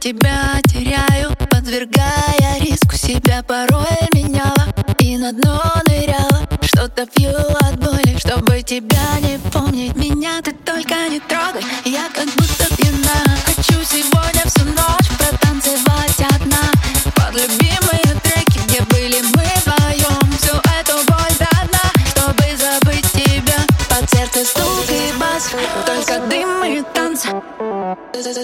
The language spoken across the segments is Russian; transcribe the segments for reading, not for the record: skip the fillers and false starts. Тебя теряю, подвергая риску себя, порой меняла и на дно ныряла. Что-то пью от боли, чтобы тебя не помнить. Меня ты только не трогай, я как будто пьяна. Хочу сегодня всю ночь протанцевать одна под любимые треки, где были мы вдвоем. Всю эту боль до дна, чтобы забыть тебя. Под сердце стук и бас, только дым и танцы. Стук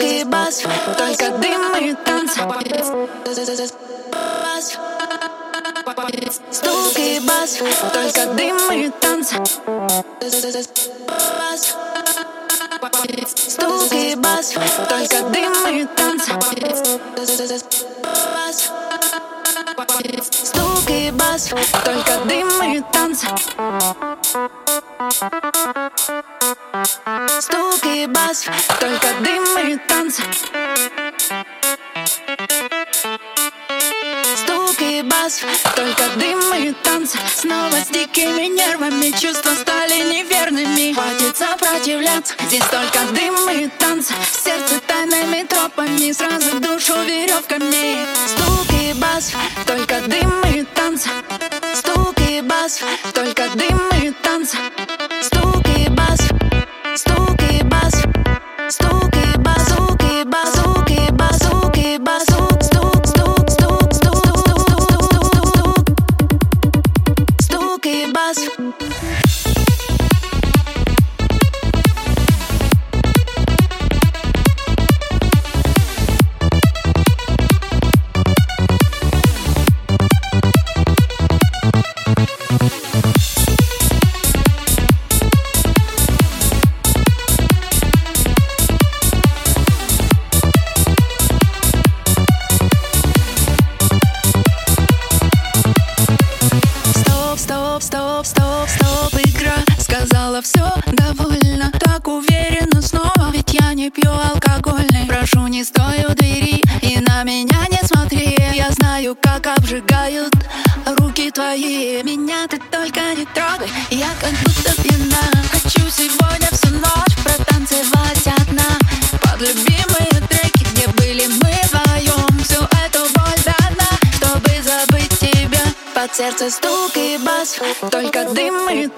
и бас, только дым и танцы. Стук и бас, только дым и танцы. Стук и бас, только дым и танцы. Стук и бас, только дым и танцы. Стук и бас, только дым и танцы. Стук и бас, только дым и танцы. Снова с дикими нервами чувства стали неверными. Хватит сопротивляться, здесь только дым и танцы. Сердце тайными тропами, сразу душу веревками. Стук и бас, только дым и танцы. Стук и бас, только дым и танцы. Стук и бас, стук и бас, стук и бас, стук и бас, стук и бас, стук и бас, стук, стук, стук, стук, стук, стук, стук, стук, стук, стук и бас. Стоп, игра, сказала все, довольно. Так уверенно снова, ведь я не пью алкогольный. Прошу, не стой у двери и на меня не смотри. Я знаю, как обжигают руки твои. Меня ты только не трогай, я как будто пьяна. Хочу сегодня всю ночь протанцевать одна под любимые треки, где были мы вдвоем. Всю эту боль до дна, чтобы забыть тебя. Под сердце стук и бас, только дым и танцы.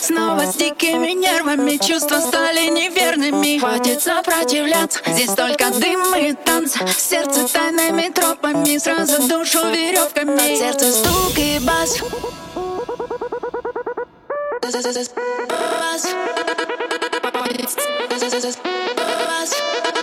Снова с дикими нервами чувства стали неверными. Хватит сопротивляться, здесь только дым и танцы. Сердце тайными тропами, сразу душу веревками. Под сердце стук и бас. Бас. Бас.